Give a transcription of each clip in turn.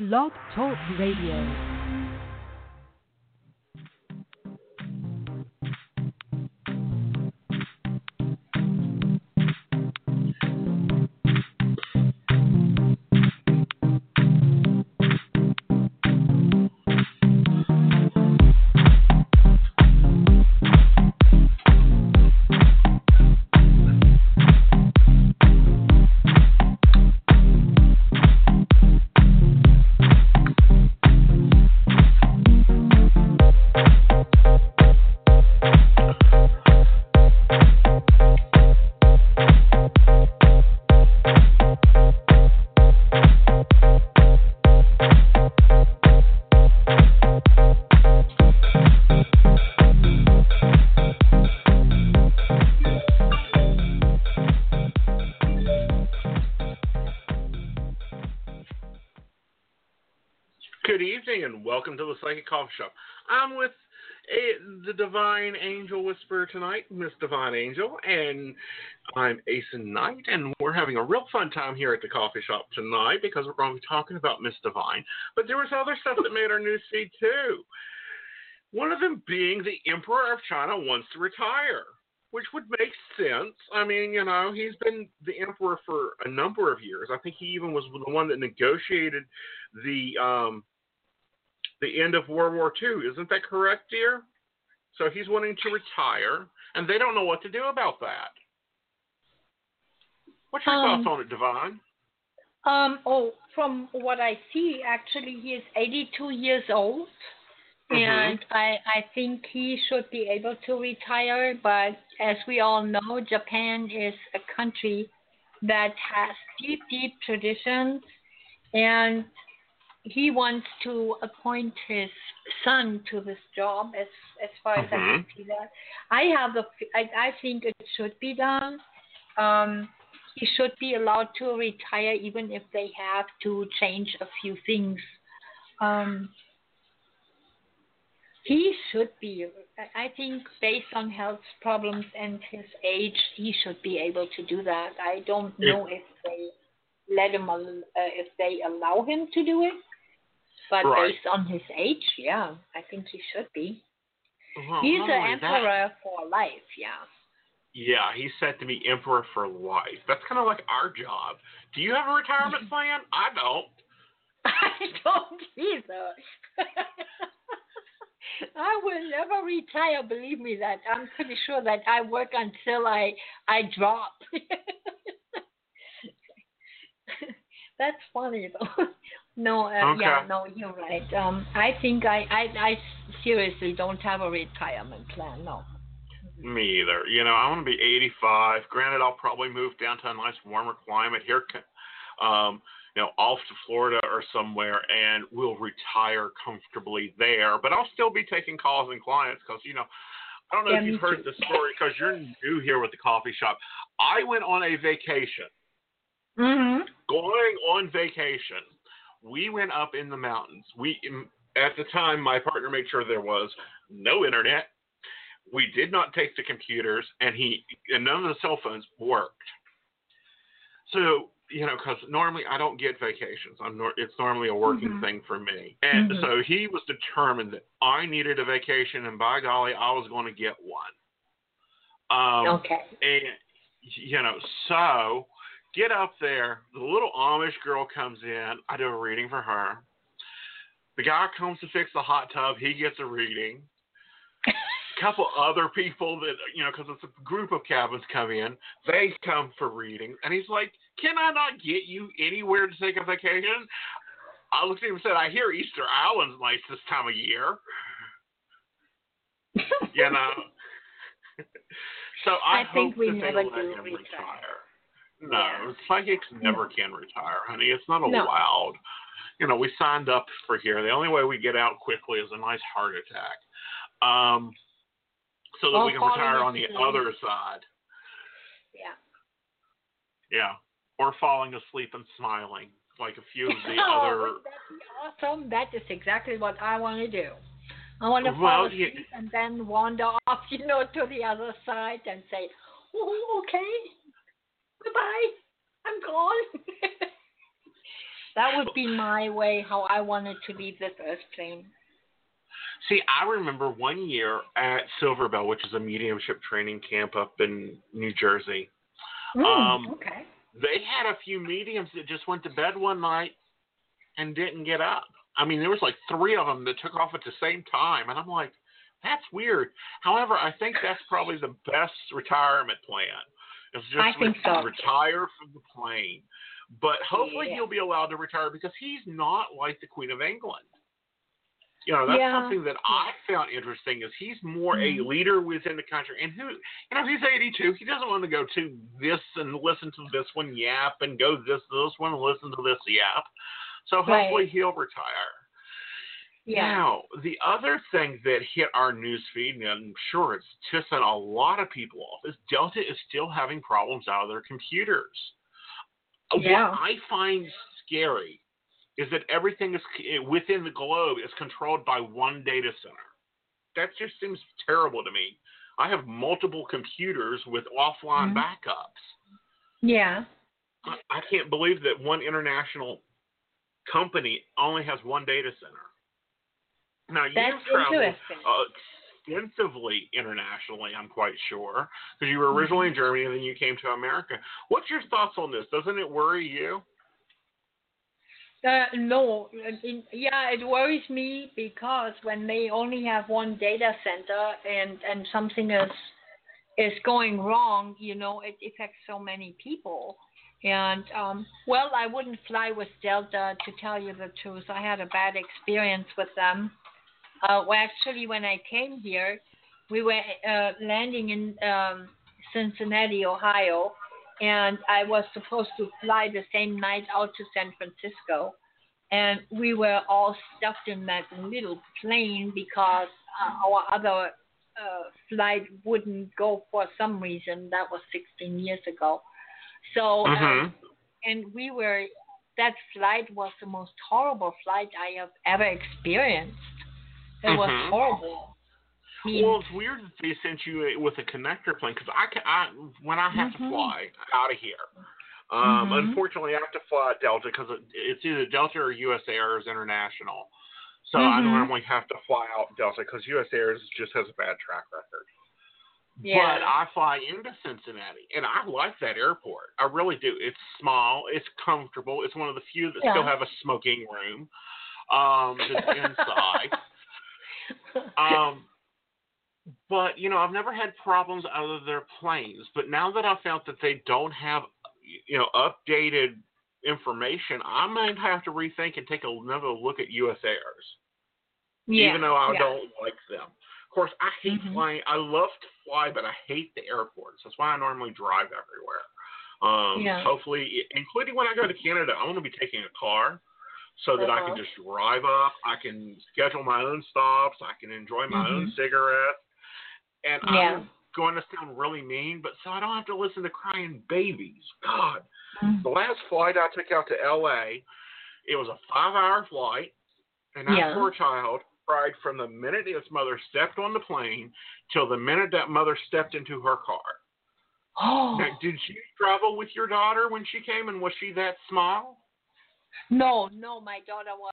Blog Talk Radio. Welcome to the Psychic Coffee Shop. I'm with the Divine Angel Whisperer tonight, Miss Divine Angel, and I'm Aeson Knight, and we're having a real fun time here at the coffee shop tonight because we're going to be talking about Miss Divine. But there was other stuff that made our news feed too. One of them being the Emperor of China wants to retire, which would make sense. I mean, you know, he's been the emperor for a number of years. I think he even was the one that negotiated the end of World War II. Isn't that correct, dear? So he's wanting to retire, and they don't know what to do about that. What's your thoughts on it, Divine? From what I see, actually, he is 82 years old, and I think he should be able to retire, but as we all know, Japan is a country that has deep, deep traditions, and he wants to appoint his son to this job, as far as I can see that. I think it should be done. He should be allowed to retire, even if they have to change a few things. He should be. I think based on health problems and his age, he should be able to do that. I don't know if they let him if they allow him to do it. But based on his age, yeah, I think he should be. Well, he's an emperor for life, yeah. Yeah, he's said to be emperor for life. That's kind of like our job. Do you have a retirement plan? I don't. I don't either. I will never retire, believe me that. I'm pretty sure that I work until I drop. That's funny, though. No, yeah, no, you're right. I think I seriously don't have a retirement plan, no. Me either. You know, I want to be 85. Granted, I'll probably move down to a nice warmer climate here, you know, off to Florida or somewhere, and we'll retire comfortably there. But I'll still be taking calls and clients because, you know, I don't know if you've heard the story because you're new here with the coffee shop. I went on a vacation. Going on vacation. We went up in the mountains. We, at the time, my partner made sure there was no internet. We did not take the computers, and none of the cell phones worked. So, you know, because normally I don't get vacations. It's normally a working thing for me. And so he was determined that I needed a vacation, and by golly, I was going to get one. And, you know, so get up there. The little Amish girl comes in. I do a reading for her. The guy comes to fix the hot tub. He gets a reading. A couple other people that, you know, because it's a group of cabins come in. They come for readings. And he's like, can I not get you anywhere to take a vacation? I looked at him and said, I hear Easter Island's nice this time of year. You know. So I hope that they let him retire. No, psychics never can retire, honey. It's not allowed. You know, we signed up for here. The only way we get out quickly is a nice heart attack, so that we can retire on the other side. Yeah, or falling asleep and smiling, like a few of the other. Wouldn't that be awesome? That is exactly what I want to do. I want to fall asleep and then wander off, you know, to the other side and say, "Oh, okay. Goodbye. I'm gone." That would be my way, how I wanted to leave this earth plane. See, I remember one year at Silverbell, which is a mediumship training camp up in New Jersey. Okay. They had a few mediums that just went to bed one night and didn't get up. I mean, there was like three of them that took off at the same time, and I'm like, that's weird. However, I think that's probably the best retirement plan. It's just retire from the plane. But hopefully he'll be allowed to retire because he's not like the Queen of England. You know, that's something that I found interesting is he's more a leader within the country. And who, you know, he's 82. He doesn't want to go to this and listen to this one yap and go this one and listen to this yap. So hopefully he'll retire. Yeah. Now, the other thing that hit our newsfeed, and I'm sure it's pissing a lot of people off, is Delta is still having problems out of their computers. Yeah. What I find scary is that everything is within the globe is controlled by one data center. That just seems terrible to me. I have multiple computers with offline backups. Yeah. I can't believe that one international company only has one data center. Now, you travel extensively internationally, I'm quite sure, because you were originally in Germany and then you came to America. What's your thoughts on this? Doesn't it worry you? No. Yeah, it worries me because when they only have one data center and something is going wrong, you know, it affects so many people. And, well, I wouldn't fly with Delta, to tell you the truth. I had a bad experience with them. Well, actually, when I came here, we were landing in Cincinnati, Ohio, and I was supposed to fly the same night out to San Francisco. And we were all stuffed in that little plane because our other flight wouldn't go for some reason. That was 16 years ago. So, and we were, that flight was the most horrible flight I have ever experienced. It was horrible. Well, it's weird that they sent you with a connector plane, because when I have to fly out of here, unfortunately I have to fly Delta, because it's either Delta or U.S. Air is international. So I normally have to fly out Delta, because U.S. Air just has a bad track record. Yeah. But I fly into Cincinnati, and I like that airport. I really do. It's small. It's comfortable. It's one of the few that still have a smoking room that's inside. But, you know, I've never had problems out of their planes. But now that I found that they don't have, you know, updated information, I might have to rethink and take another look at U.S. Airs, even though I don't like them. Of course, I hate flying. I love to fly, but I hate the airports. That's why I normally drive everywhere. Hopefully, including when I go to Canada, I'm going to be taking a car so that I can just drive up. I can schedule my own stops. I can enjoy my own cigarettes. And I'm going to sound really mean, but so I don't have to listen to crying babies. God. The last flight I took out to L.A., it was a 5-hour flight, and that poor child cried from the minute his mother stepped on the plane till the minute that mother stepped into her car. Oh. Now, did you travel with your daughter when she came, and was she that small? No, my daughter was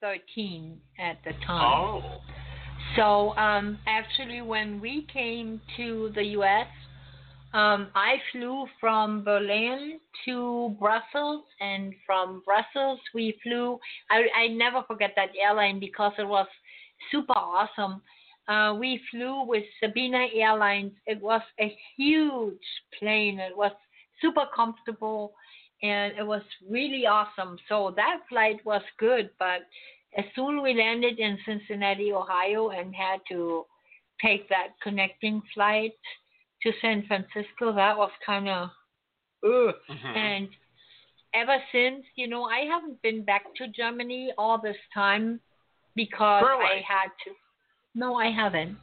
13 at the time. Oh. So, actually, when we came to the U.S., I flew from Berlin to Brussels, and from Brussels we flew. I never forget that airline because it was super awesome. We flew with Sabena Airlines. It was a huge plane. It was super comfortable, and it was really awesome. So that flight was good, but as soon as we landed in Cincinnati, Ohio, and had to take that connecting flight to San Francisco, that was kind of, and ever since, you know, I haven't been back to Germany all this time because I had to. No, I haven't.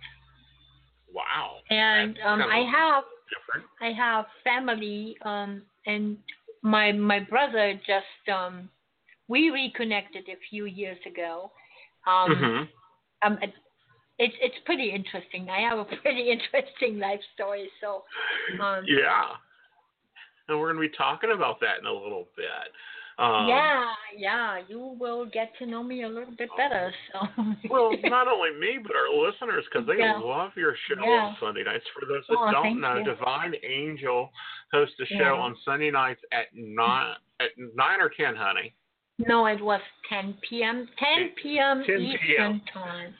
Wow. And I have family, and my brother just we reconnected a few years ago. It's pretty interesting. I have a pretty interesting life story. So, and we're going to be talking about that in a little bit. You will get to know me a little bit better. So. Well, not only me, but our listeners, because they love your show on Sunday nights. For those that don't know, Divine Angel hosts a show on Sunday nights at 9 or 10, honey. No, it was 10 p.m. 10 p.m. Eastern time.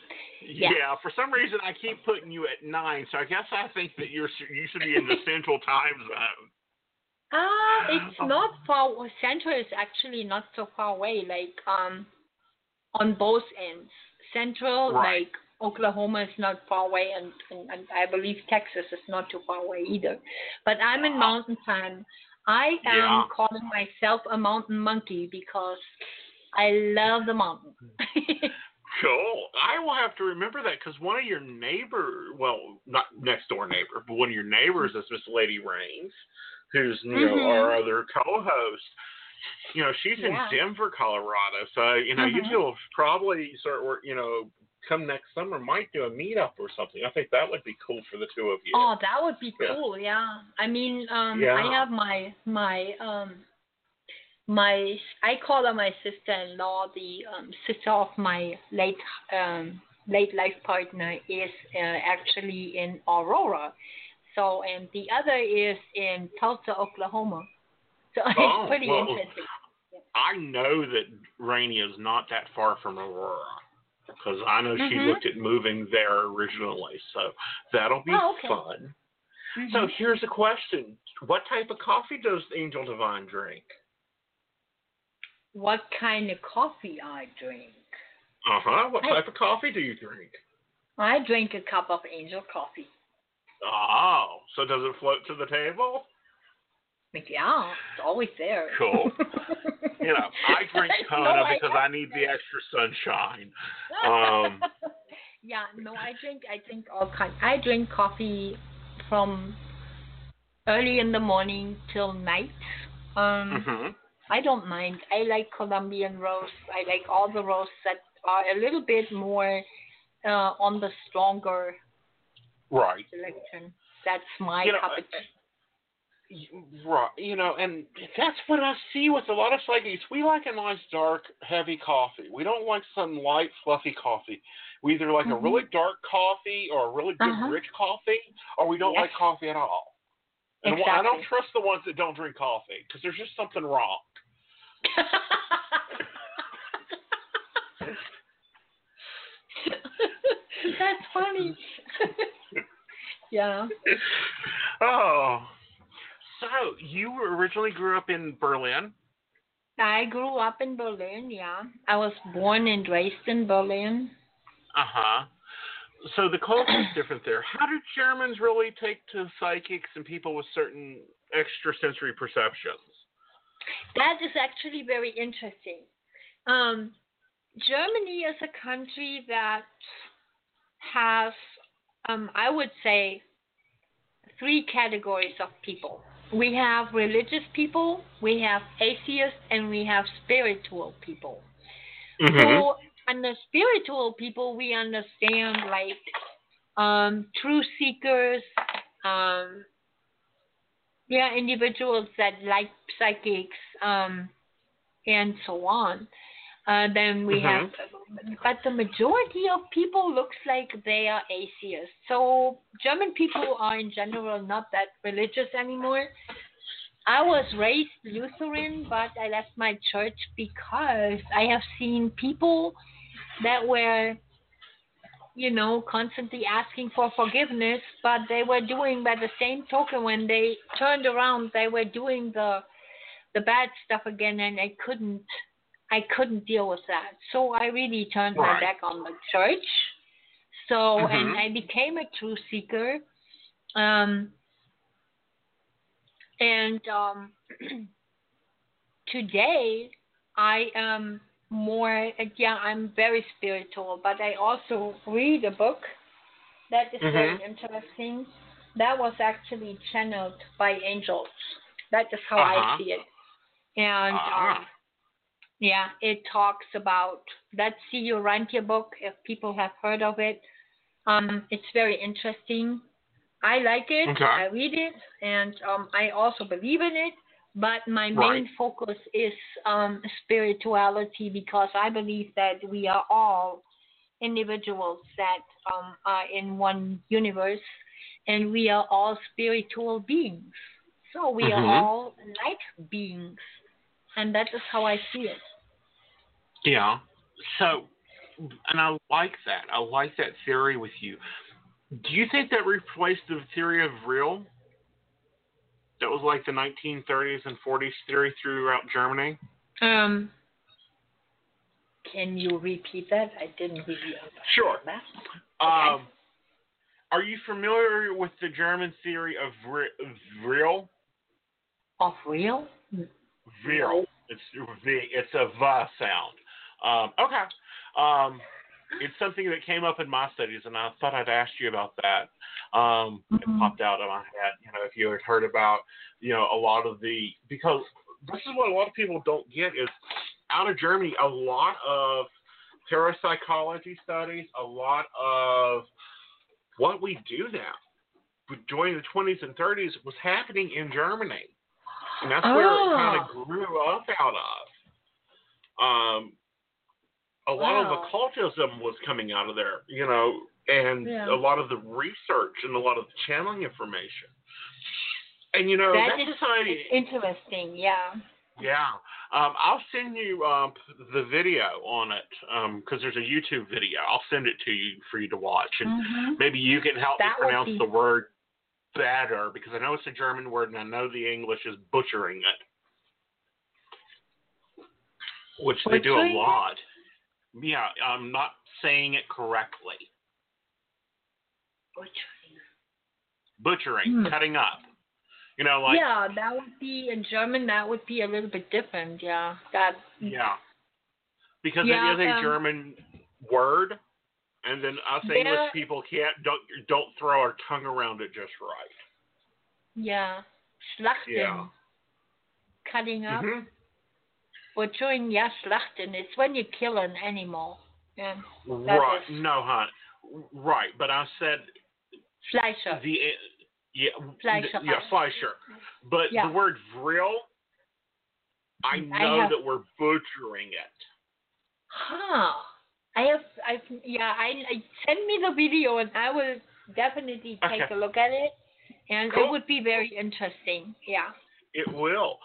Yeah, for some reason I keep putting you at 9, so I guess I think that you should be in the central time zone. It's not far. Central is actually not so far away, like on both ends. Central, like Oklahoma is not far away, and I believe Texas is not too far away either. But I'm in mountain time. I am calling myself a mountain monkey because I love the mountain. Cool. I will have to remember that because one of your neighbor, well, not next door neighbor, but one of your neighbors is Miss Lady Rains, who's our other co-host. You know, she's in Denver, Colorado. So, you know, you two will probably start work, you know, come next summer, might do a meetup or something. I think that would be cool for the two of you. Oh, that would be cool, I mean, I have my I call her my sister-in-law. The sister of my late life partner is actually in Aurora. So, and the other is in Tulsa, Oklahoma. So it's pretty interesting. I know that Rainy is not that far from Aurora, because I know she looked at moving there originally, so that'll be fun. So here's a question. What type of coffee does Angel Divine drink? What kind of coffee I drink? What type of coffee do you drink? I drink a cup of Angel coffee. Oh, so does it float to the table? Yeah, it's always there. Cool. You know, I drink Kona because I need the extra sunshine. I drink all kinds. I drink coffee from early in the morning till night. I don't mind. I like Colombian roast. I like all the roasts that are a little bit more on the stronger selection. That's my cup of tea. You know, and that's what I see with a lot of psychics. We like a nice, dark, heavy coffee. We don't like some light, fluffy coffee. We either like a really dark coffee or a really good, rich coffee, or we don't like coffee at all. And I don't trust the ones that don't drink coffee because there's just something wrong. That's funny. Oh. So, you originally grew up in Berlin? I grew up in Berlin, I was born and raised in Berlin. So, the culture is different there. How do Germans really take to psychics and people with certain extrasensory perceptions? That is actually very interesting. Germany is a country that has, I would say, three categories of people. We have religious people, we have atheists, and we have spiritual people. So, under spiritual people, we understand like truth seekers, individuals that like psychics, and so on. Then we have, but the majority of people looks like they are atheists. So German people are in general not that religious anymore. I was raised Lutheran, but I left my church because I have seen people that were, you know, constantly asking for forgiveness, but they were doing, by the same token, when they turned around, they were doing the bad stuff again, and I couldn't deal with that. So I really turned my back on the church. So, and I became a truth seeker. Today I am more, I'm very spiritual, but I also read a book that is very interesting. That was actually channeled by angels. That is how I see it. And, it talks about, that's the Urantia book, if people have heard of it. It's very interesting. I like it. I read it, and I also believe in it. But my main focus is spirituality, because I believe that we are all individuals that are in one universe, and we are all spiritual beings. So we are all light beings, and that is how I see it. Yeah. So, and I like that. I like that theory with you. Do you think that replaced the theory of real? That was like the 1930s and 40s theory throughout Germany? Can you repeat that? I didn't really understand. Sure. That. Okay. Are you familiar with the German theory of real? Of real? Real. It's a V sound. Okay. It's something that came up in my studies, and I thought I'd ask you about that. It popped out of my head. You know, if you had heard about, you know, a lot of the, because this is what a lot of people don't get is out of Germany, a lot of parapsychology studies, a lot of what we do now during the 20s and 30s was happening in Germany. And that's where it kind of grew up out of. A lot of occultism was coming out of there, you know, and a lot of the research and a lot of the channeling information. And, you know, that society is interesting, yeah. I'll send you the video on it because there's a YouTube video. I'll send it to you for you to watch, and maybe you can help me pronounce the word better, because I know it's a German word and I know the English is butchering it, which they do a lot. Yeah, I'm not saying it correctly. Butchering, cutting up. You know, like that would be in German. That would be a little bit different. Yeah, that. Yeah, because it is a German word, and then us English people don't throw our tongue around it just right. Yeah, slachten, cutting up. Butchering, slachten. It's when you kill an animal. Yeah, right. No, hon. Right, but I said Fleischer. Fleischer. But the word vril, I know that we're butchering it. Huh. I send me the video and I will definitely take a look at it, and it would be very interesting. Yeah. It will.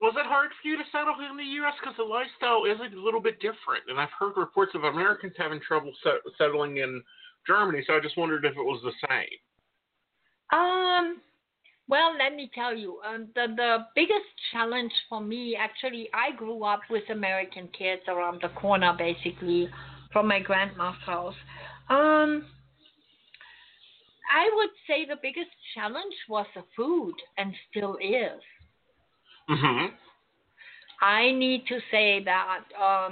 Was it hard for you to settle in the U.S. because the lifestyle is a little bit different? And I've heard reports of Americans having trouble settling in Germany, so I just wondered if it was the same. Well, let me tell you, the biggest challenge for me, actually, I grew up with American kids around the corner, basically, from my grandma's house. I would say the biggest challenge was the food, and still is. I need to say that I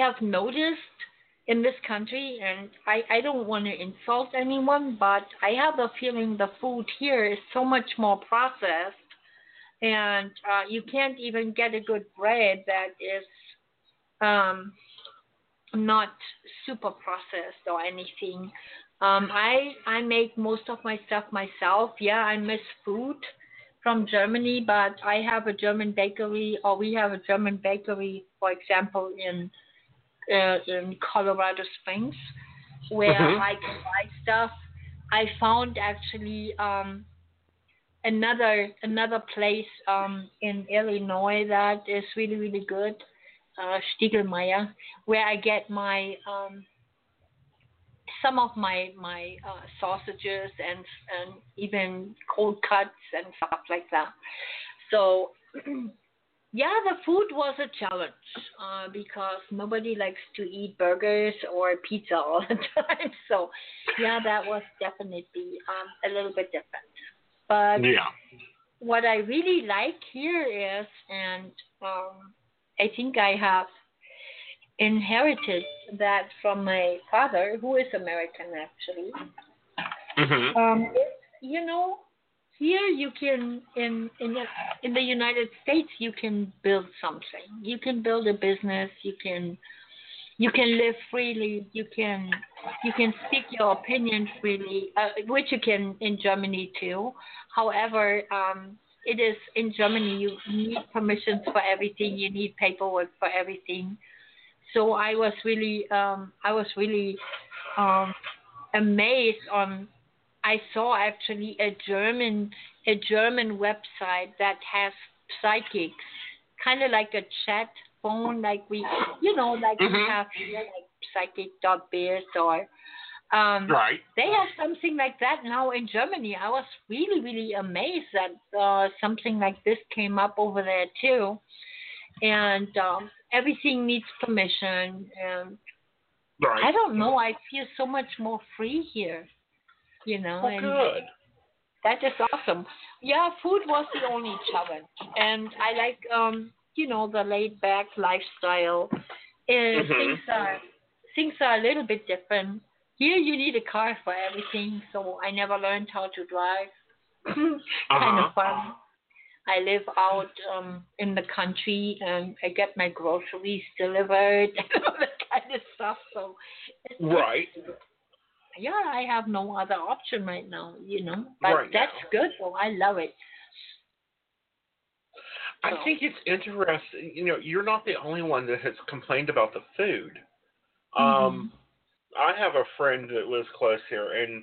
have noticed in this country, and I don't want to insult anyone, but I have a feeling the food here is so much more processed, and you can't even get a good bread that is not super processed or anything. I make most of my stuff myself. Yeah, I miss food from Germany, but I have a German bakery, or we have a German bakery, for example, in Colorado Springs, where I can buy stuff. I found actually another place in Illinois that is really, really good, Stiegelmeier, where I get my some of my sausages and even cold cuts and stuff like that. So, yeah, the food was a challenge because nobody likes to eat burgers or pizza all the time. So, yeah, that was definitely a little bit different. But what I really like here is, and I think I have inherited that from my father, who is American, actually. You know, here you can in the United States you can build something. You can build a business. You can live freely. You can speak your opinion freely, which you can in Germany too. However, It is in Germany. You need permissions for everything. You need paperwork for everything. So I was really amazed on. I saw actually a German website that has psychics, kind of like a chat phone, like we, you know, like we have like psychic.biz or. Right. They have something like that now in Germany. I was really, really amazed that something like this came up over there too. And everything needs permission. And right. I don't know. I feel so much more free here, you know. Oh, and good. That is awesome. Yeah, food was the only challenge. And I like, you know, the laid-back lifestyle. Things are a little bit different. Here you need a car for everything, so I never learned how to drive. Kind of fun. I live out in the country, and I get my groceries delivered and all that kind of stuff. So, it's right. Like, yeah, I have no other option right now, you know. But right that's now. Good, so I love it. So. I think it's interesting. You know, you're not the only one that has complained about the food. I have a friend that lives close here, and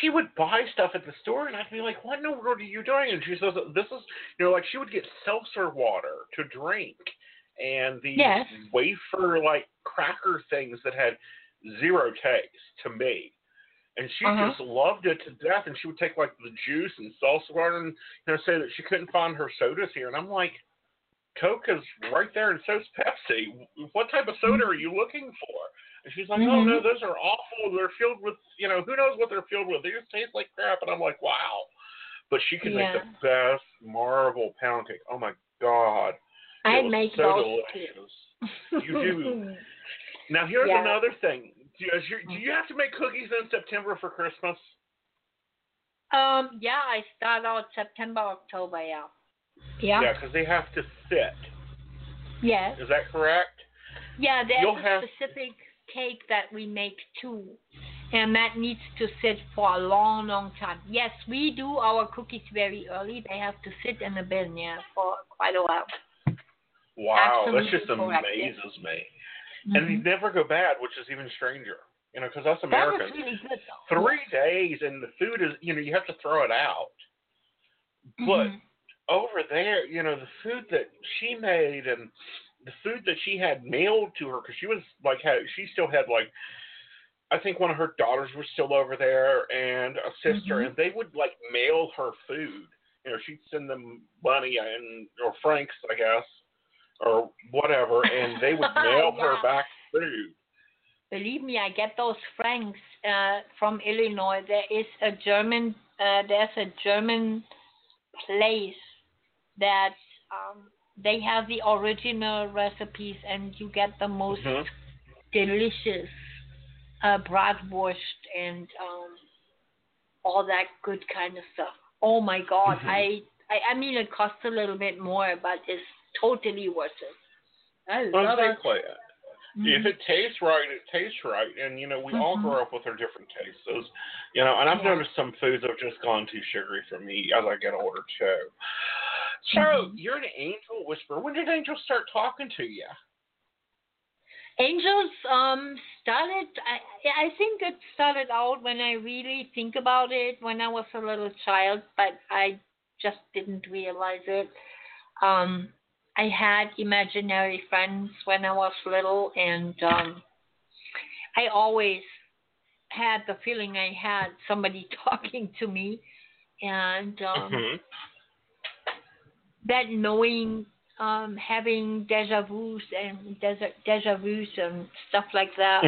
she would buy stuff at the store, and I'd be like, what in the world are you doing? And she says, this is, you know, like she would get seltzer water to drink and these yes. wafer, like, cracker things that had zero taste to me. And she just loved it to death, and she would take, like, the juice and seltzer water and, you know, say that she couldn't find her sodas here. And I'm like, Coke is right there, and so's Pepsi. What type of soda are you looking for? And she's like, oh, no, those are awful. They're filled with, you know, who knows what they're filled with. They just taste like crap. And I'm like, wow. But she can make the best marble pound cake. Oh, my God. I make so those delicious. Too. You do. Now, here's another thing. Do you have to make cookies in September for Christmas? Yeah, I start out September, October, Yeah, because they have to sit. Yes. Is that correct? Yeah, there's a specific cake that we make too, and that needs to sit for a long, long time. Yes, we do our cookies very early. They have to sit in the bin, for quite a while. Wow, absolutely, that just amazes me. And they never go bad, which is even stranger. You know, because us Americans, really good, 3 days and the food is, you know, you have to throw it out. But over there, you know, the food that she made and the food that she had mailed to her, because she was like, she still had like, I think one of her daughters was still over there and a sister, and they would like mail her food. You know, she'd send them money or francs, I guess, or whatever, and they would mail her back food. Believe me, I get those francs from Illinois. There is a German, place that they have the original recipes, and you get the most delicious bratwurst and all that good kind of stuff. Oh my God! I mean, it costs a little bit more, but it's totally worth it. I love it. If it tastes right, it tastes right, and you know we all grow up with our different tastes. So, you know, and I've noticed some foods have just gone too sugary for me as I get older too. So, you're an angel whisperer. When did angels start talking to you? Angels started, I think it started out when I really think about it, when I was a little child, but I just didn't realize it. I had imaginary friends when I was little, and I always had the feeling I had somebody talking to me, and that knowing, having déjà vus and stuff like that.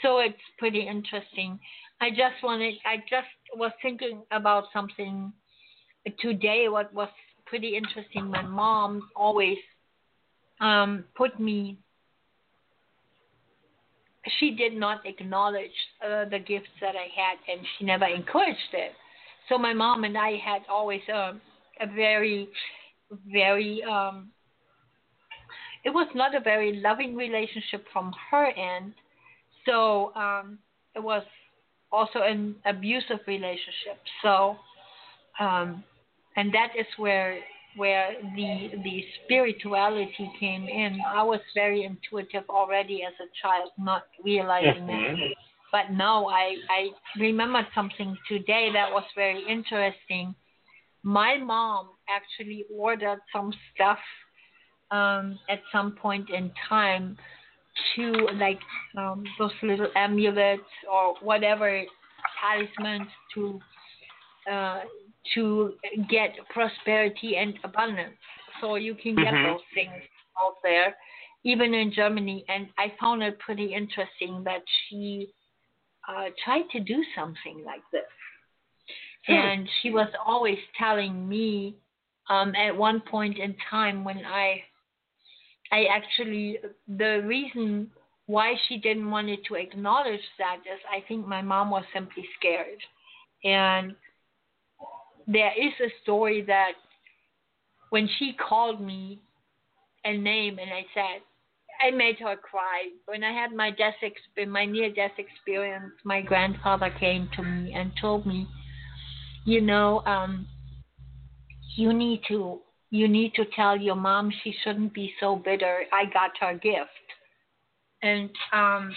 So it's pretty interesting. I just was thinking about something today. What was pretty interesting. My mom always put me. She did not acknowledge the gifts that I had, and she never encouraged it. So my mom and I had always a very, it was not a very loving relationship from her end. So it was also an abusive relationship. So And that is where the spirituality came in. I was very intuitive already as a child, not realizing that. But now I remembered something today that was very interesting. My mom actually ordered some stuff at some point in time to, like, those little amulets or whatever, talismans to get prosperity and abundance. So you can get those things out there, even in Germany. And I found it pretty interesting that she tried to do something like this. And she was always telling me at one point in time when I actually, the reason why she didn't want it to acknowledge that is I think my mom was simply scared. And there is a story that when she called me a name and I said, I made her cry. When I had my near-death experience, my grandfather came to me and told me, you know, you need to tell your mom she shouldn't be so bitter. I got her gift. And I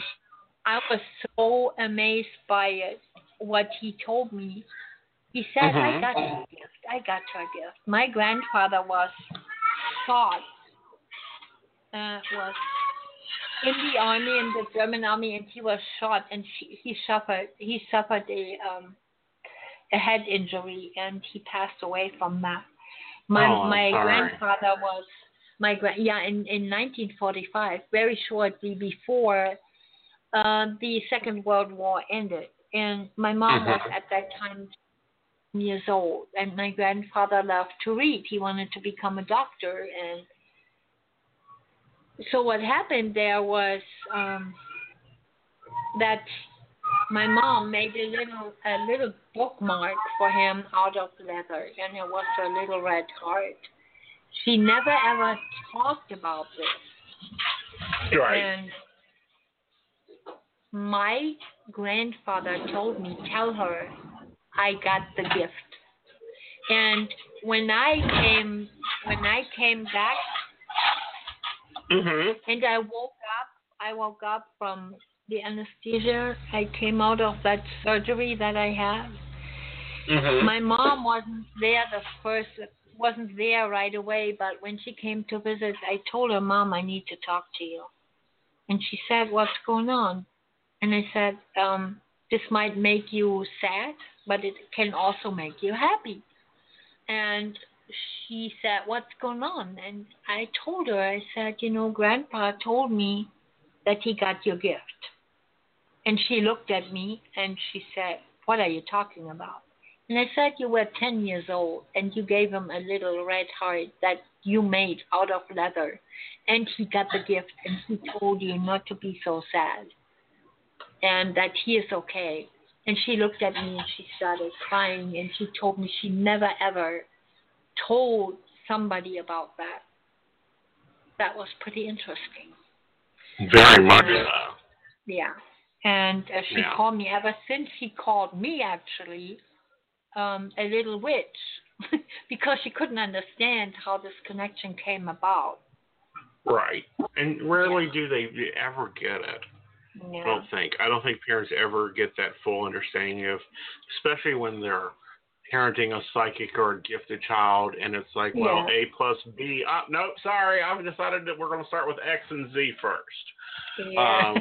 was so amazed by it, what he told me. He said, I got her gift. My grandfather was in the army, in the German army, and he was shot, and he suffered a head injury, and he passed away from that. My grandfather was in 1945, very shortly before the Second World War ended, and my mom was at that time years old, and my grandfather loved to read. He wanted to become a doctor. And so what happened there was that my mom made a little bookmark for him out of leather, and it was a little red heart. She never ever talked about this. Right. And my grandfather told me, tell her I got the gift. And when I came back, and I woke up from the anesthesia. I came out of that surgery that I had. My mom wasn't there right away, but when she came to visit, I told her, Mom, I need to talk to you. And she said, what's going on? And I said, this might make you sad, but it can also make you happy. And she said, what's going on? And I told her, I said, you know, Grandpa told me that he got your gift. And she looked at me and she said, what are you talking about? And I said, you were 10 years old and you gave him a little red heart that you made out of leather. And he got the gift and he told you not to be so sad and that he is okay. And she looked at me and she started crying and she told me she never ever told somebody about that. That was pretty interesting. Very much so. Yeah. And she called me ever since he called me, actually, a little witch because she couldn't understand how this connection came about. Right. And rarely do they ever get it. Yeah. I don't think parents ever get that full understanding of, especially when they're parenting a psychic or a gifted child, and it's like, well, A plus B. Nope, sorry, I've decided that we're going to start with X and Z first. Yeah.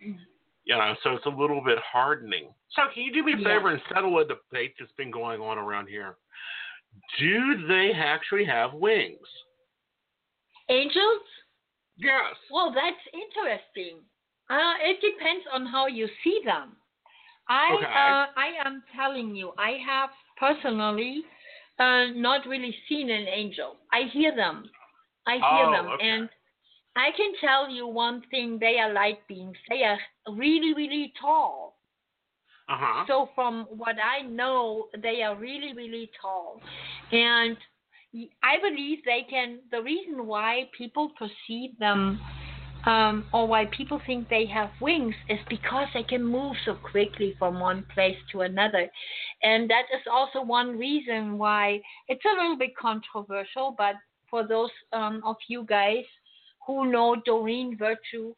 You know, so it's a little bit hardening. So can you do me a favor and settle a debate that's been going on around here? Do they actually have wings? Angels? Yes. Well, that's interesting. It depends on how you see them. I am telling you, I have personally not really seen an angel. I hear them. Okay. And I can tell you one thing. They are light beings. They are really, really tall. So from what I know, they are really, really tall. And I believe the reason why people perceive them or why people think they have wings, is because they can move so quickly from one place to another. And that is also one reason why it's a little bit controversial, but for those of you guys who know Doreen Virtue,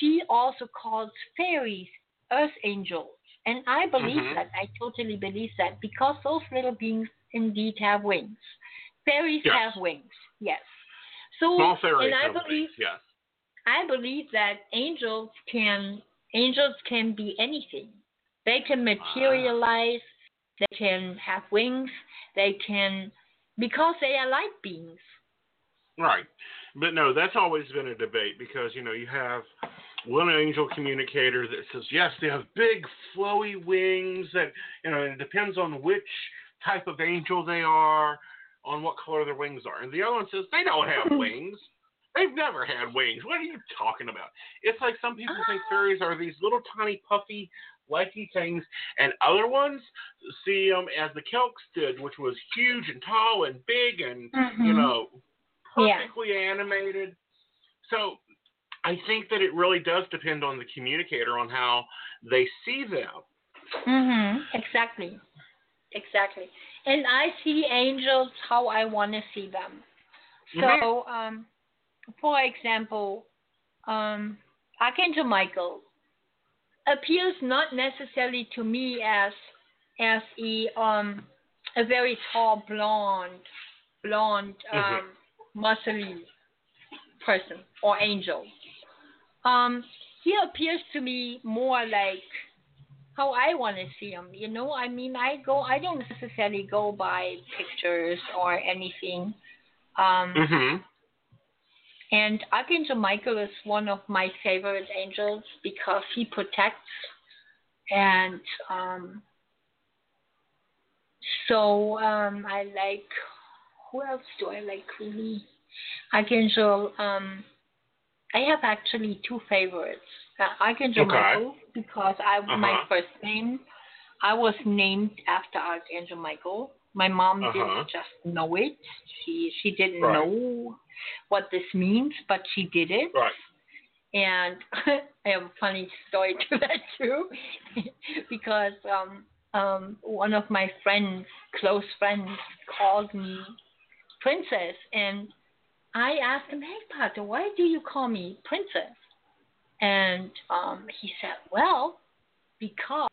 she also calls fairies earth angels. And I believe that. I totally believe that, because those little beings indeed have wings. Fairies have wings, yes. So, small fairies have wings, yes. I believe that angels can be anything. They can materialize, they can have wings, they can, because they are light beings. Right. But no, that's always been a debate, because, you know, you have one angel communicator that says, yes, they have big flowy wings, that, you know, it depends on which type of angel they are, on what color their wings are. And the other one says, they don't have wings. They've never had wings. What are you talking about? It's like some people think fairies are these little tiny puffy, leggy things, and other ones see them as the Celts did, which was huge and tall and big and, you know, perfectly animated. So I think that it really does depend on the communicator, on how they see them. Exactly. Exactly. And I see angels how I want to see them. So, for example, Archangel Michael appears not necessarily to me as a very tall, blonde, muscly person or angel. He appears to me more like how I want to see him. You know, I mean, I don't necessarily go by pictures or anything. And Archangel Michael is one of my favorite angels because he protects, and so I like, who else do I like really? Archangel, I have actually two favorites. Archangel Michael, because my first name, I was named after Archangel Michael. My mom didn't just know it. She didn't know what this means, but she did it. Right. And I have a funny story to that too, because one of my close friends, called me Princess, and I asked him, "Hey, Pato, why do you call me Princess?" And he said, "Well, because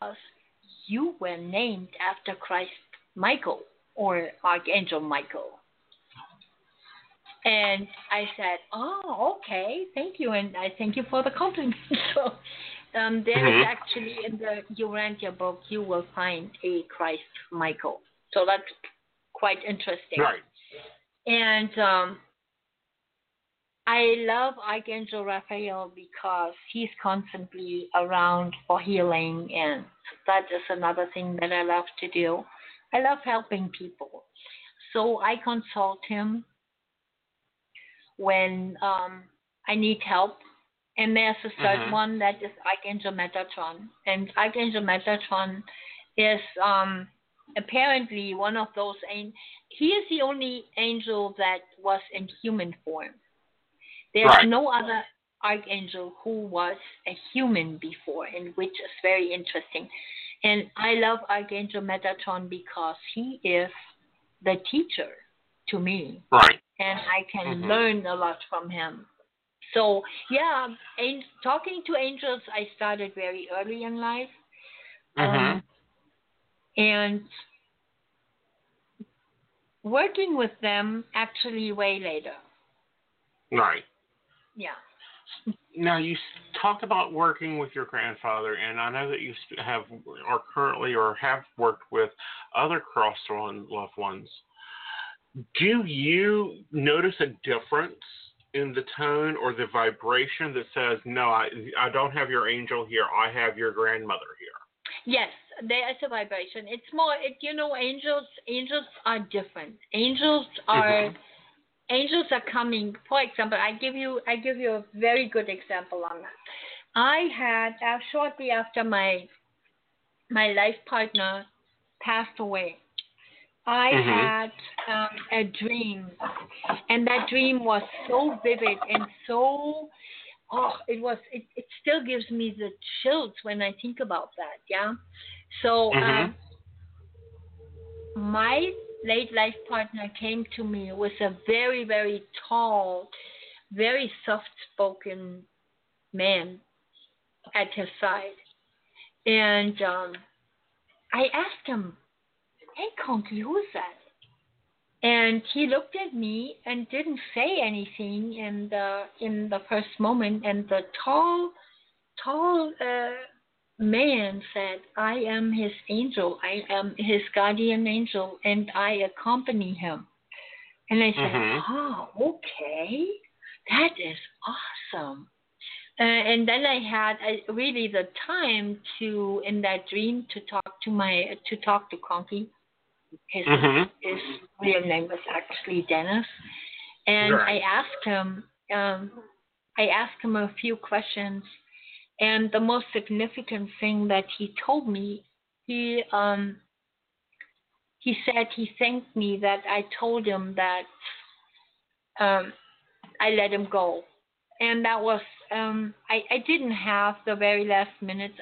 you were named after Christ Michael, or Archangel Michael." And I said, "Oh, okay, thank you, and I thank you for the compliment." So there is actually, in the Urantia book, you will find a Christ Michael. So that's quite interesting. Right. And I love Archangel Raphael because he's constantly around for healing, and that is another thing that I love to do. I love helping people. So I consult him when I need help. And there's a third one, that is Archangel Metatron. And Archangel Metatron is apparently one of those he is the only angel that was in human form. There's no other archangel who was a human before, and which is very interesting. And I love Archangel Metatron because he is the teacher to me. Right. And I can learn a lot from him. So, yeah, talking to angels, I started very early in life. And working with them actually way later. Right. Yeah. Now, you talked about working with your grandfather, and I know that you have worked with other crossed loved ones. Do you notice a difference in the tone or the vibration that says, no, I don't have your angel here, I have your grandmother here? Yes, there is a vibration. It's more, angels are different. Angels are... Angels are coming. For example, I give you a very good example on that. I had, shortly after my life partner passed away, I had a dream, and that dream was so vivid and so oh, it was, it still gives me the chills when I think about that. Yeah. So my late life partner came to me with a very, very tall, very soft-spoken man at his side. And I asked him, hey, Conky, who's that? And he looked at me and didn't say anything in the first moment. And the tall man said, I am his angel. I am his guardian angel, and I accompany him. And I said, oh, okay. That is awesome. And then I had really the time to, in that dream, to talk to Conky. His real name was actually Dennis. And right. I asked him a few questions. And the most significant thing that he told me, he said he thanked me that I told him that I let him go. And that was, I didn't have the very last minutes.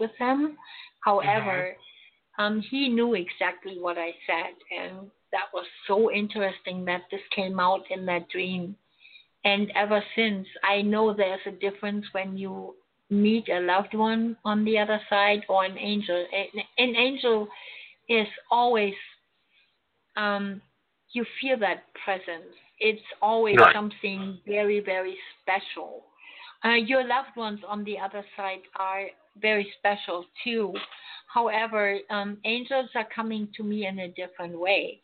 With him. However, he knew exactly what I said. And that was so interesting that this came out in that dream. And ever since, I know there's a difference when you meet a loved one on the other side or an angel. An angel is always, you feel that presence. It's always something very, very special. Your loved ones on the other side are very special too. However, angels are coming to me in a different way.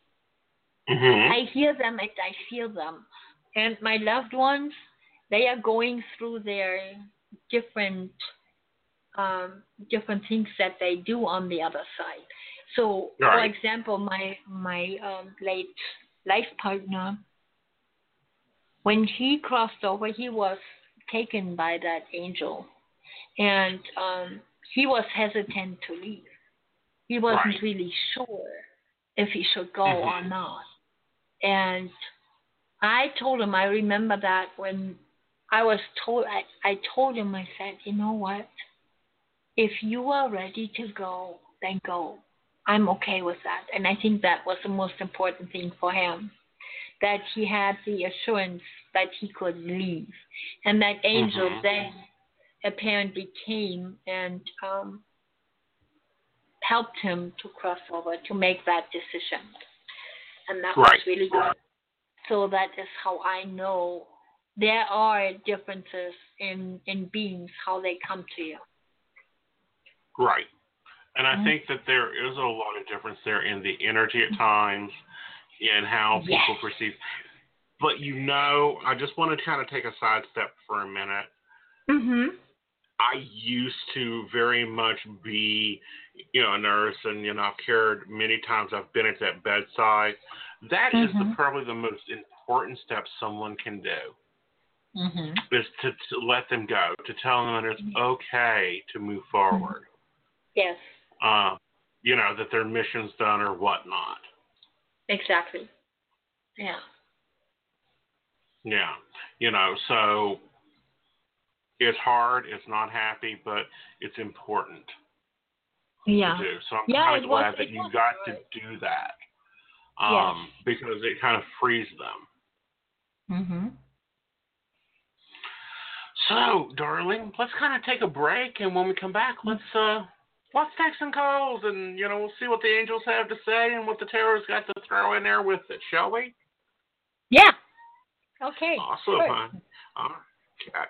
I hear them and I feel them. And my loved ones, they are going through their different things that they do on the other side. So, for example, my late life partner, when he crossed over, he was taken by that angel. And he was hesitant to leave. He wasn't really sure if he should go or not. And I told him, I remember that when I was told, I told him, I said, you know what? If you are ready to go, then go. I'm okay with that. And I think that was the most important thing for him, that he had the assurance that he could leave. And that angel then apparently came and helped him to cross over, to make that decision. And that was really good. So that is how I know there are differences in beings, how they come to you. Right. And I think that there is a lot of difference there in the energy at times and how people perceive. But, you know, I just want to kind of take a side step for a minute. I used to very much be, you know, a nurse, and, you know, I've cared many times. I've been at that bedside. That is probably the most important step someone can do, is to let them go, to tell them that it's okay to move forward. Yes. You know, that their mission's done or whatnot. Exactly. Yeah. Yeah. You know, so it's hard, it's not happy, but it's important to do. So I'm kind of glad that you got to do that. Because it kind of frees them. So, darling, let's kind of take a break, and when we come back, let's take some calls, and, you know, we'll see what the angels have to say and what the tarot's got to throw in there with it, shall we? Yeah. Okay. Awesome, sure. Honey. All right. Okay.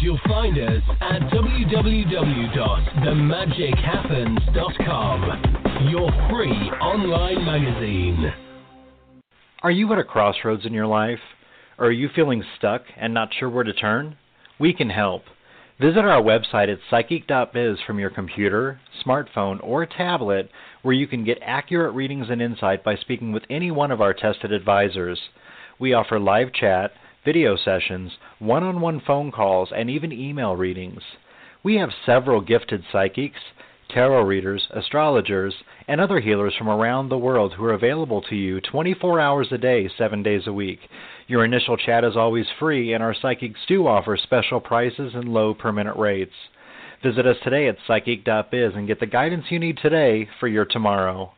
You'll find us at www.themagichappens.com, your free online magazine. Are you at a crossroads in your life? Or are you feeling stuck and not sure where to turn? We can help. Visit our website at psychic.biz from your computer, smartphone, or tablet, where you can get accurate readings and insight by speaking with any one of our tested advisors. We offer live chat, video sessions, one-on-one phone calls, and even email readings. We have several gifted psychics, tarot readers, astrologers, and other healers from around the world who are available to you 24 hours a day, 7 days a week. Your initial chat is always free, and our psychics do offer special prices and low per-minute rates. Visit us today at psychic.biz and get the guidance you need today for your tomorrow.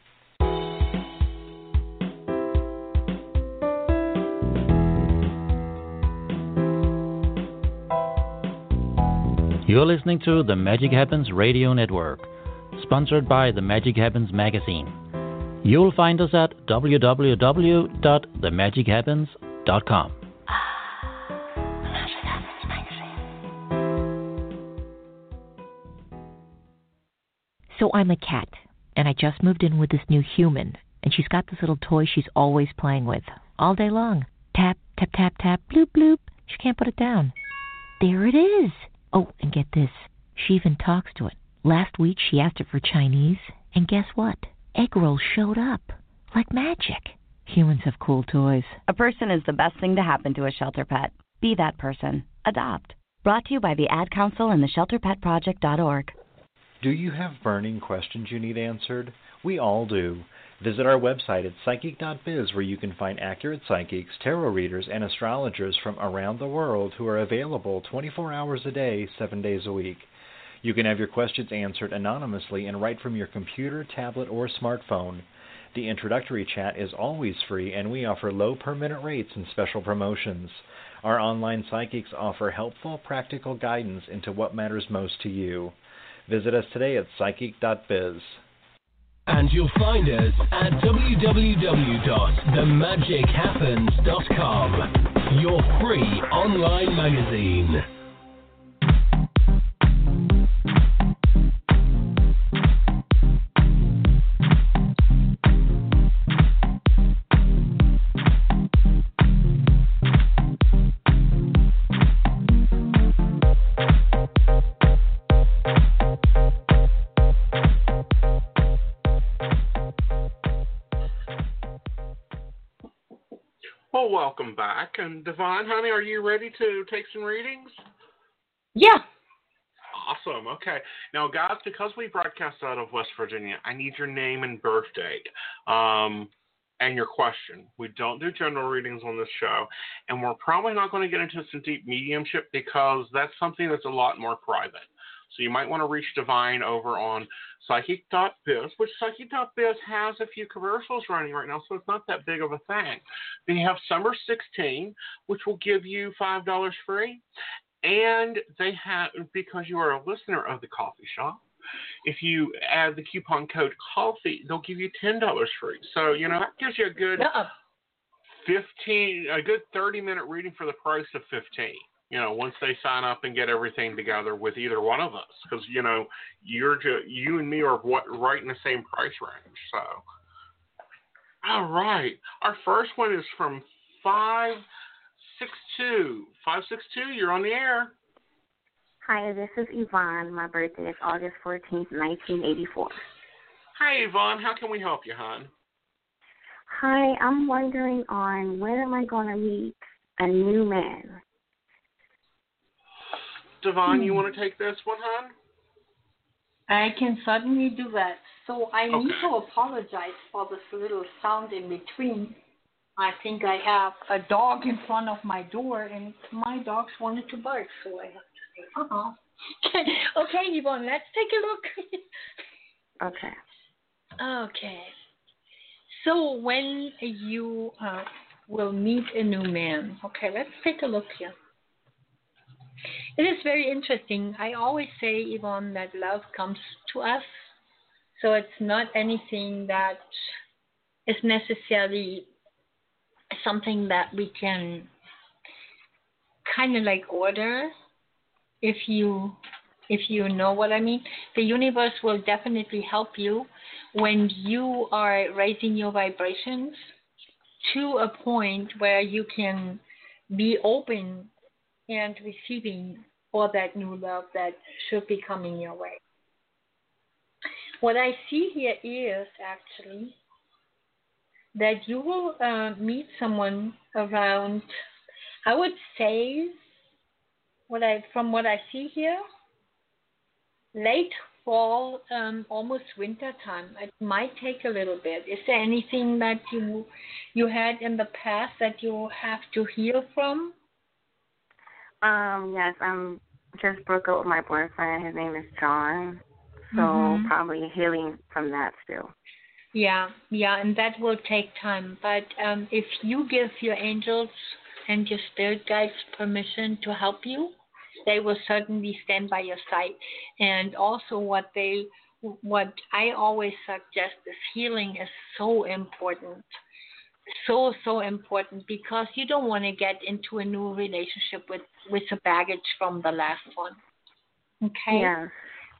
You're listening to The Magic Happens Radio Network, sponsored by The Magic Happens Magazine. You'll find us at www.themagichappens.com. The Magic Happens Magazine. So I'm a cat, and I just moved in with this new human, and she's got this little toy she's always playing with, all day long. Tap, tap, tap, tap, bloop, bloop. She can't put it down. There it is. Oh, and get this, she even talks to it. Last week she asked it for Chinese, and guess what? Egg rolls showed up, like magic. Humans have cool toys. A person is the best thing to happen to a shelter pet. Be that person. Adopt. Brought to you by the Ad Council and the ShelterPetProject.org. Do you have burning questions you need answered? We all do. Visit our website at psychic.biz where you can find accurate psychics, tarot readers, and astrologers from around the world who are available 24 hours a day, 7 days a week. You can have your questions answered anonymously and right from your computer, tablet, or smartphone. The introductory chat is always free, and we offer low per-minute rates and special promotions. Our online psychics offer helpful, practical guidance into what matters most to you. Visit us today at psychic.biz. And you'll find us at www.themagichappens.com, your free online magazine. Welcome back. And Divine, honey, are you ready to take some readings? Yeah. Awesome. Okay. Now, guys, because we broadcast out of West Virginia, I need your name and birth date and your question. We don't do general readings on this show, and we're probably not going to get into some deep mediumship because that's something that's a lot more private. So you might want to reach Divine over on Psychic.biz, which Psychic.biz has a few commercials running right now, so it's not that big of a thing. Then you have Summer 16, which will give you $5 free. And they have, because you are a listener of the coffee shop, if you add the coupon code COFFEE, they'll give you $10 free. So, you know, that gives you a good 30-minute reading for the price of 15. You know, once they sign up and get everything together with either one of us, because, you know, you and me are right in the same price range. So, all right. Our first one is from 562. 562, you're on the air. Hi, this is Yvonne. My birthday is August 14th, 1984. Hi, Yvonne. How can we help you, hon? Hi, I'm wondering on when am I going to meet a new man? Devon, you want to take this one, hon? I can certainly do that. So I need to apologize for this little sound in between. I think I have a dog in front of my door, and my dogs wanted to bark, so I have to say, Okay, Yvonne, let's take a look. Okay. So when you will meet a new man. Okay, let's take a look here. It is very interesting. I always say, Yvonne, that love comes to us. So it's not anything that is necessarily something that we can kind of like order, if you know what I mean. The universe will definitely help you when you are raising your vibrations to a point where you can be open and receiving all that new love that should be coming your way. What I see here is actually that you will meet someone around, I would say, from what I see here, late fall, almost winter time. It might take a little bit. Is there anything that you had in the past that you have to heal from? Yes, I'm just broke up with my boyfriend. His name is John. So probably healing from that still. Yeah, and that will take time. But if you give your angels and your spirit guides permission to help you, they will certainly stand by your side. And also what I always suggest is healing is so important. So important, because you don't want to get into a new relationship with the baggage from the last one. Okay? Yeah.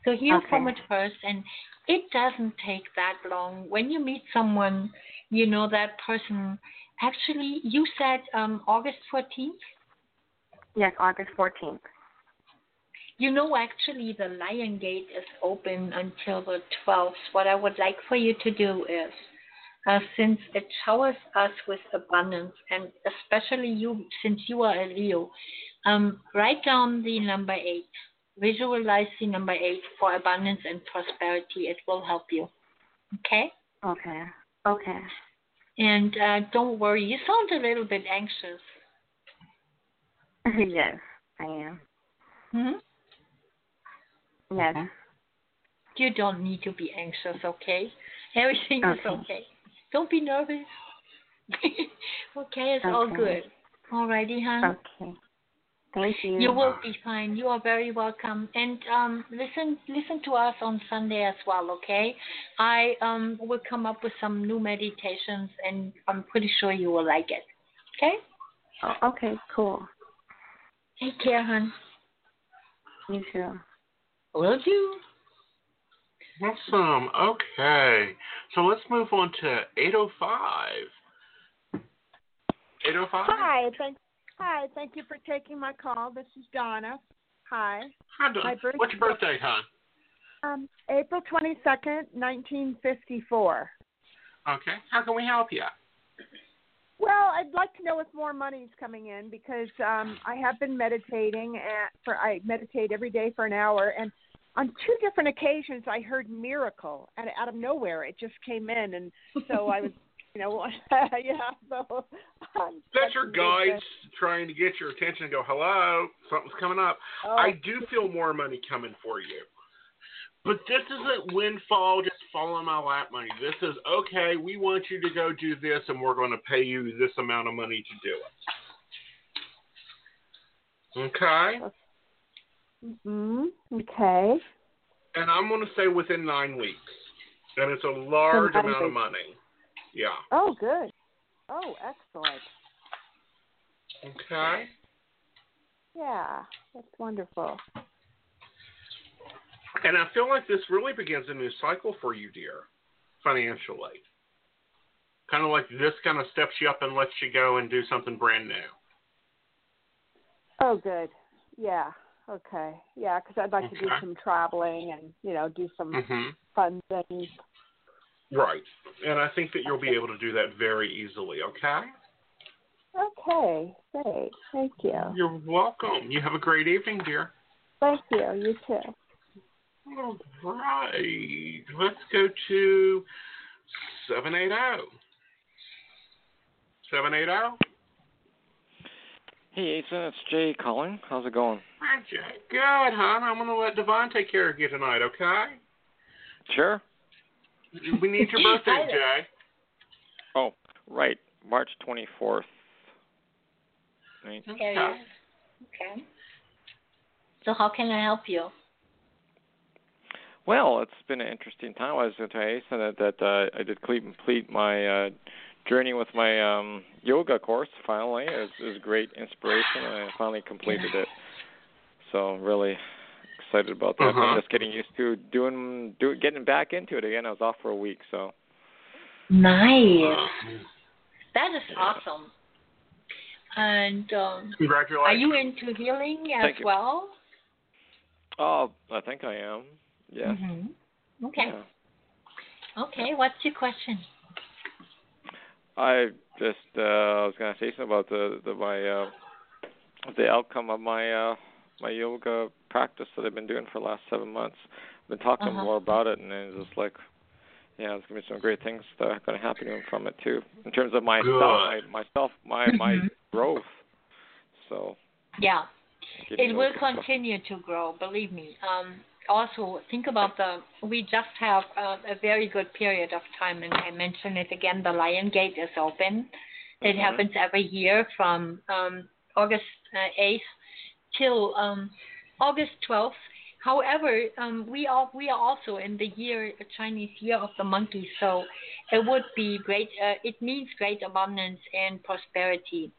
So heal from it first, and it doesn't take that long. When you meet someone, you know that person. Actually, you said August 14th? Yes, August 14th. You know, actually, the Lion Gate is open until the 12th. What I would like for you to do is, since it showers us with abundance, and especially you, since you are a Leo, write down the number 8. Visualize the number 8 for abundance and prosperity. It will help you. Okay? Okay. And don't worry. You sound a little bit anxious. Yes, I am. Mm-hmm. Yes. You don't need to be anxious, okay? Everything is okay. Don't be nervous. Okay, it's all good. Alrighty, hon. Okay. Thank you. You will be fine. You are very welcome. And listen to us on Sunday as well, okay? I will come up with some new meditations, and I'm pretty sure you will like it, okay? Oh, okay, cool. Take care, hon. You too. Will do. Awesome. Okay. So let's move on to 805. 805? Hi, thank you for taking my call. This is Donna. Hi, Donna. What's your birthday, hon? April 22nd, 1954. Okay. How can we help you? Well, I'd like to know if more money's coming in, because I have been meditating. I meditate every day for an hour, and on 2 different occasions I heard miracle, and out of nowhere it just came in, and so I was... You know, so that's your guides trying to get your attention and go, hello, something's coming up. Oh. I do feel more money coming for you. But this isn't windfall, just fall in my lap money. This is, okay, we want you to go do this, and we're going to pay you this amount of money to do it. Okay? Okay. And I'm going to say within 9 weeks. And it's a large amount of money. Yeah. Oh, good. Oh, excellent. Okay. Yeah, that's wonderful. And I feel like this really begins a new cycle for you, dear, financially. Kind of like this kind of steps you up and lets you go and do something brand new. Oh, good. Yeah. Okay. Yeah, because I'd like to do some traveling and, do some fun things. Right. And I think that you'll be able to do that very easily, okay? Okay. Great. Thank you. You're welcome. You have a great evening, dear. Thank you. You too. All right. Let's go to 780. 780? Hey, Aeson, it's Jay calling. How's it going? Hi, Jay. Good, hon. I'm going to let Divine take care of you tonight, okay? Sure. We need your birthday, Jay. Oh, right. March 24th. Right. Okay. So how can I help you? Well, it's been an interesting time. I was going to tell Aeson that I did complete my journey with my yoga course, finally. It was great inspiration, and I finally completed it. So really... excited about that. I'm just getting used to getting back into it again. I was off for a week, so. Nice. That is awesome. And congratulations. Are you into healing as well? Oh, I think I am. Yeah. Okay. Yeah. Okay, what's your question? I just was going to say something about the outcome of my my yoga practice that I've been doing for the last 7 months. I've been talking more about it, and it's just like, yeah, there's going to be some great things that are going to happen from it too, in terms of my growth. So yeah, it will continue to grow. Believe me. Also, think about we just have a very good period of time, and I mentioned it again, the Lion Gate is open. It happens every year from August 8th till August 12th. However, we are also in the Chinese year of the monkey, so it would be great. It means great abundance and prosperity.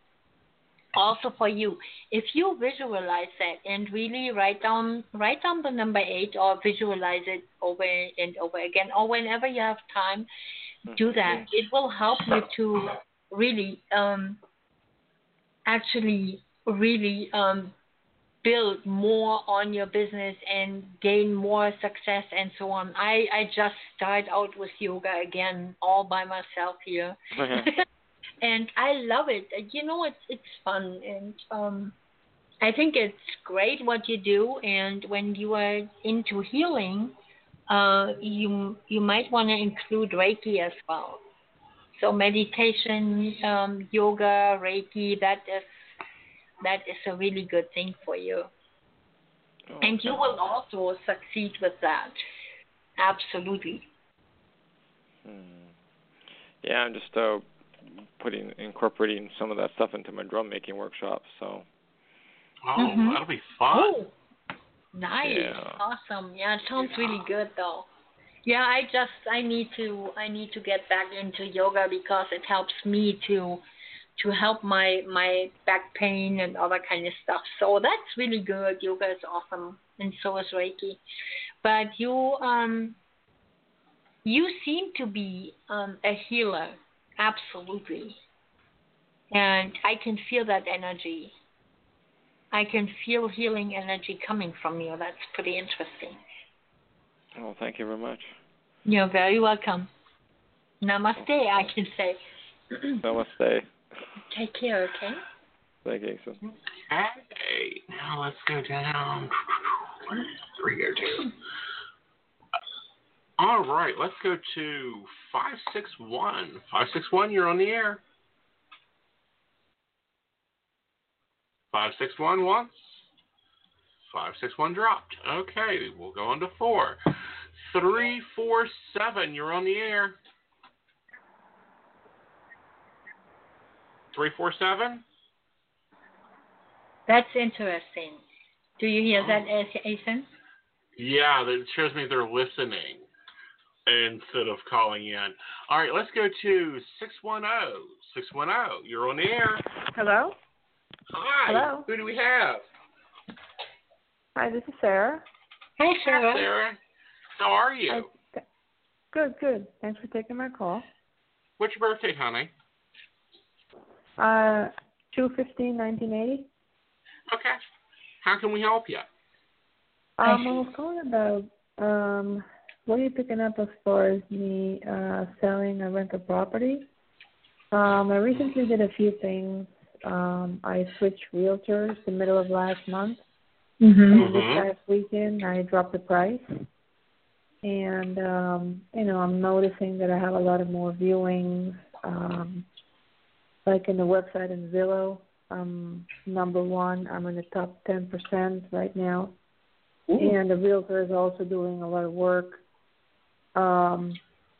Also for you, if you visualize that and really write down the number 8 or visualize it over and over again, or whenever you have time, do that. It will help you to really, build more on your business and gain more success and so on. I just started out with yoga again all by myself here. And I love it. You know, it's fun. And I think it's great what you do. And when you are into healing, you might want to include Reiki as well. So meditation, yoga, Reiki, that is a really good thing for you. Okay. And you will also succeed with that. Absolutely. Yeah, I'm just... incorporating some of that stuff into my drum making workshop. So. Oh, that'll be fun. Oh, nice, awesome. Yeah, it sounds really good though. Yeah, I need to get back into yoga because it helps me to help my back pain and other kind of stuff. So that's really good. Yoga is awesome, and so is Reiki. But you seem to be a healer. Absolutely. And I can feel that energy. I can feel healing energy coming from you. That's pretty interesting. Oh, thank you very much. You're very welcome. Namaste, I can say. Namaste. Take care, okay? Thank you, Aeson. Okay, now let's go down. 302. All right, let's go to 561. 561, you're on the air. 561 once. 561 dropped. Okay, we'll go on to 4. 347, you're on the air. 347? That's interesting. Do you hear that, Aeson? Yeah, that shows me they're listening instead of calling in. All right, let's go to 610. 610, you're on the air. Hello? Hi. Hello. Who do we have? Hi, this is Sarah. Hi, Sarah. Hi, Sarah. How are you? Good. Thanks for taking my call. What's your birthday, honey? 2/15/1980. Okay. How can we help you? I was calling about... what are you picking up as far as me selling a rental property? I recently did a few things. I switched realtors the middle of last month. And this past weekend, I dropped the price. And, I'm noticing that I have a lot of more viewings, like in the website in Zillow. Number one, I'm in the top 10% right now. Ooh. And the realtor is also doing a lot of work. So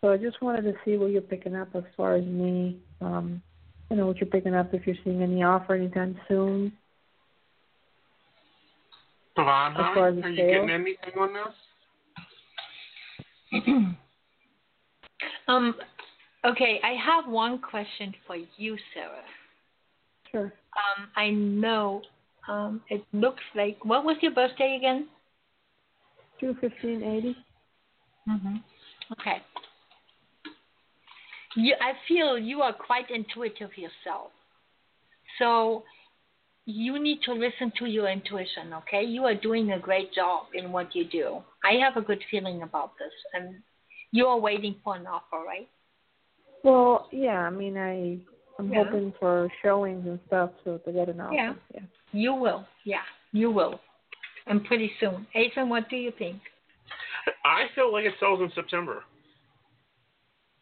I just wanted to see what you're picking up as far as me, what you're picking up, if you're seeing any offer anytime soon. Savannah, are you getting anything on this? Okay, I have one question for you, Sarah. Sure. I know it looks like, what was your birthday again? 2/15/1980. Okay. I feel you are quite intuitive yourself. So you need to listen to your intuition, okay? You are doing a great job in what you do. I have a good feeling about this. And You're waiting for an offer, right? Well, yeah. I mean, I'm hoping for showings and stuff so to get an offer. Yeah. Yeah. You will. Yeah, you will. And pretty soon. Aeson, what do you think? I feel like it sells in September.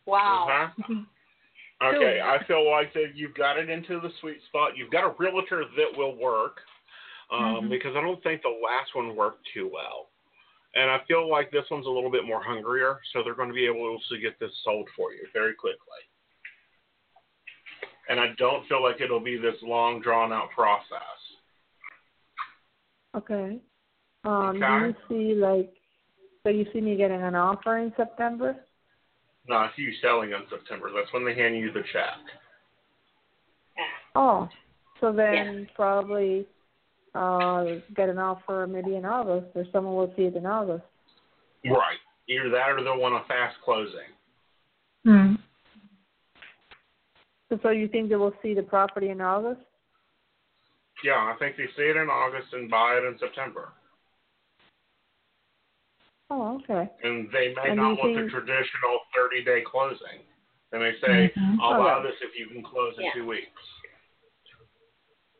Wow. Uh-huh. Okay, I feel like that you've got it into the sweet spot. You've got a realtor that will work because I don't think the last one worked too well. And I feel like this one's a little bit more hungrier, so they're going to be able to get this sold for you very quickly. And I don't feel like it'll be this long, drawn-out process. Okay. Okay. Do you see, so you see me getting an offer in September? No, I see you selling in September. That's when they hand you the check. Oh, so then probably get an offer maybe in August, or someone will see it in August. Right. Either that or they'll want a fast closing. Hmm. So you think they will see the property in August? Yeah, I think they see it in August and buy it in September. Oh, okay. And they may not want the traditional 30-day closing. They may say, I'll buy this if you can close in 2 weeks.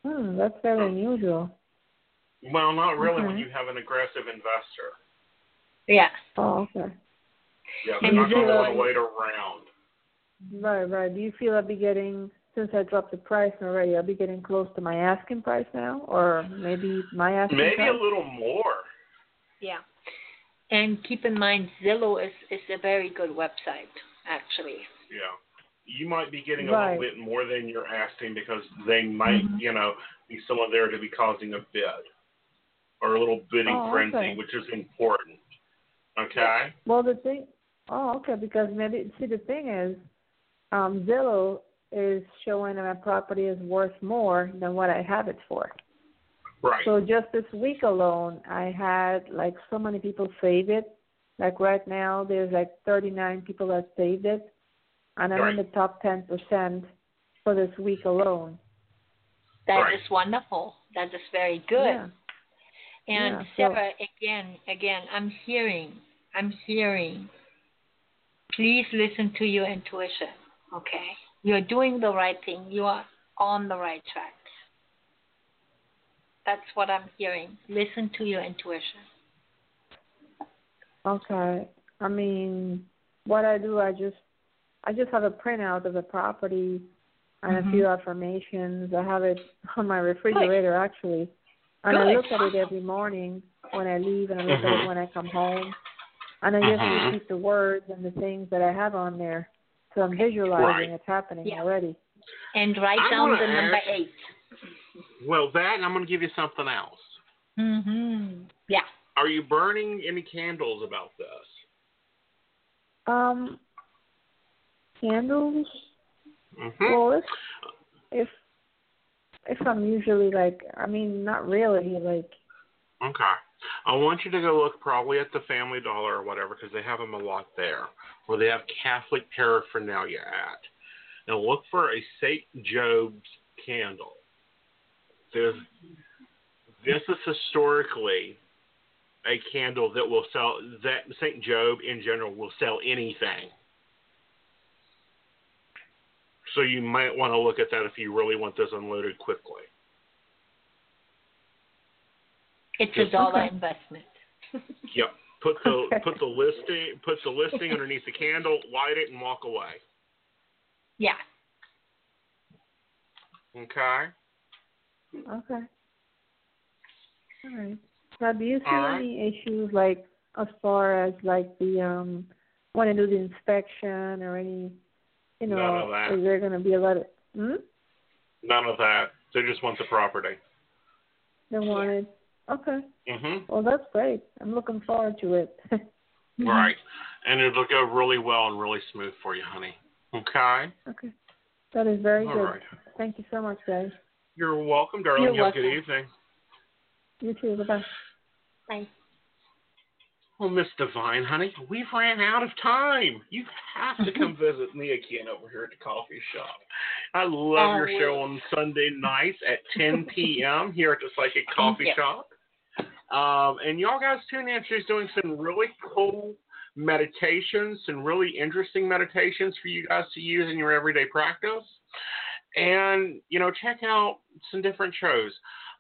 Hmm, that's very unusual. Well, not really when you have an aggressive investor. Yeah. Oh, okay. Yeah, they're not going to want to wait around. Right, right. Do you feel I'll be getting, since I dropped the price already, I'll be getting close to my asking price now? Or maybe my asking price? Maybe a little more. Yeah. And keep in mind, Zillow is a very good website, actually. Yeah. You might be getting a little bit more than you're asking because they might, be someone there to be causing a bid or a little bidding frenzy, which is important. Okay? Well, because maybe, the thing is, Zillow is showing that my property is worth more than what I have it for. Right. So just this week alone, I had so many people save it. Right now, there's 39 people that saved it, and I'm in the top 10% for this week alone. That is wonderful. That is very good. Yeah. And Sarah, again, I'm hearing. Please listen to your intuition. Okay, you're doing the right thing. You are on the right track. That's what I'm hearing. Listen to your intuition. Okay. I mean, what I do, I just have a printout of the property and a few affirmations. I have it on my refrigerator actually, and I look at it every morning when I leave, and I look at it when I come home, and I just repeat the words and the things that I have on there. So I'm visualizing it's happening already. And write down the number 8. Well, that, and I'm going to give you something else. Mm-hmm. Yeah. Are you burning any candles about this? Candles? Mm-hmm. Well, if I'm usually not really, Okay. I want you to go look probably at the Family Dollar or whatever, because they have them a lot there, where they have Catholic paraphernalia at. Now look for a Saint Job's candle. This is historically a candle that will sell, that St. Job in general will sell anything. So you might want to look at that if you really want this unloaded quickly. It's a dollar investment. Yep. Put the listing underneath the candle, light it, and walk away. Yeah. Okay. Okay. All right. Now, do you see any issues as far as the want to do the inspection or any, none of that. Is there going to be a lot of none of that? They just want the property. They want it. Okay. Mhm. Well, that's great. I'm looking forward to it. Right, and it'll go really well and really smooth for you, honey. Okay. Okay. That is very good. Right. Thank you so much, guys. You're welcome, darling. Have a good evening. You too. Bye-bye. Bye. Well, Miss Divine, honey, we've ran out of time. You have to come visit me again over here at the coffee shop. I love your show on Sunday nights at 10 p.m. here at the Psychic Coffee Shop. And y'all guys tune in. She's doing some really cool meditations, some really interesting meditations for you guys to use in your everyday practice. And, you know, check out some different shows.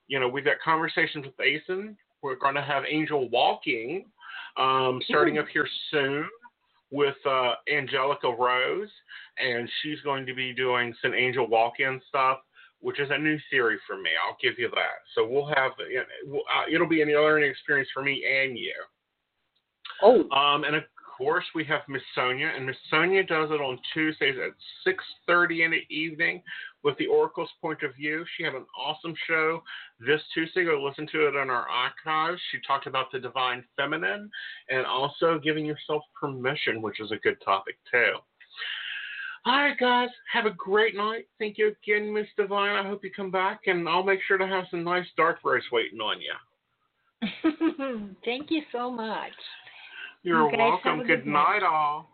You know, we've got Conversations with Aeson. We're going to have Angel Walking starting up here soon with Angelica Rose, and she's going to be doing some angel walk-in stuff, which is a new theory for me. I'll give you that. So we'll have, it'll be a learning experience for me and you. Oh. And of course we have Miss Sonia, and Miss Sonia does it on Tuesdays at 6:30 in the evening with the Oracle's Point of View. She had an awesome show this Tuesday. Go listen to it on our archives. She talked about the divine feminine and also giving yourself permission, which is a good topic too. All right, guys. Have a great night. Thank you again, Miss Divine. I hope you come back, and I'll make sure to have some nice dark roast waiting on you. Thank you so much. You're welcome. Good night, all.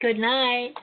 Good night.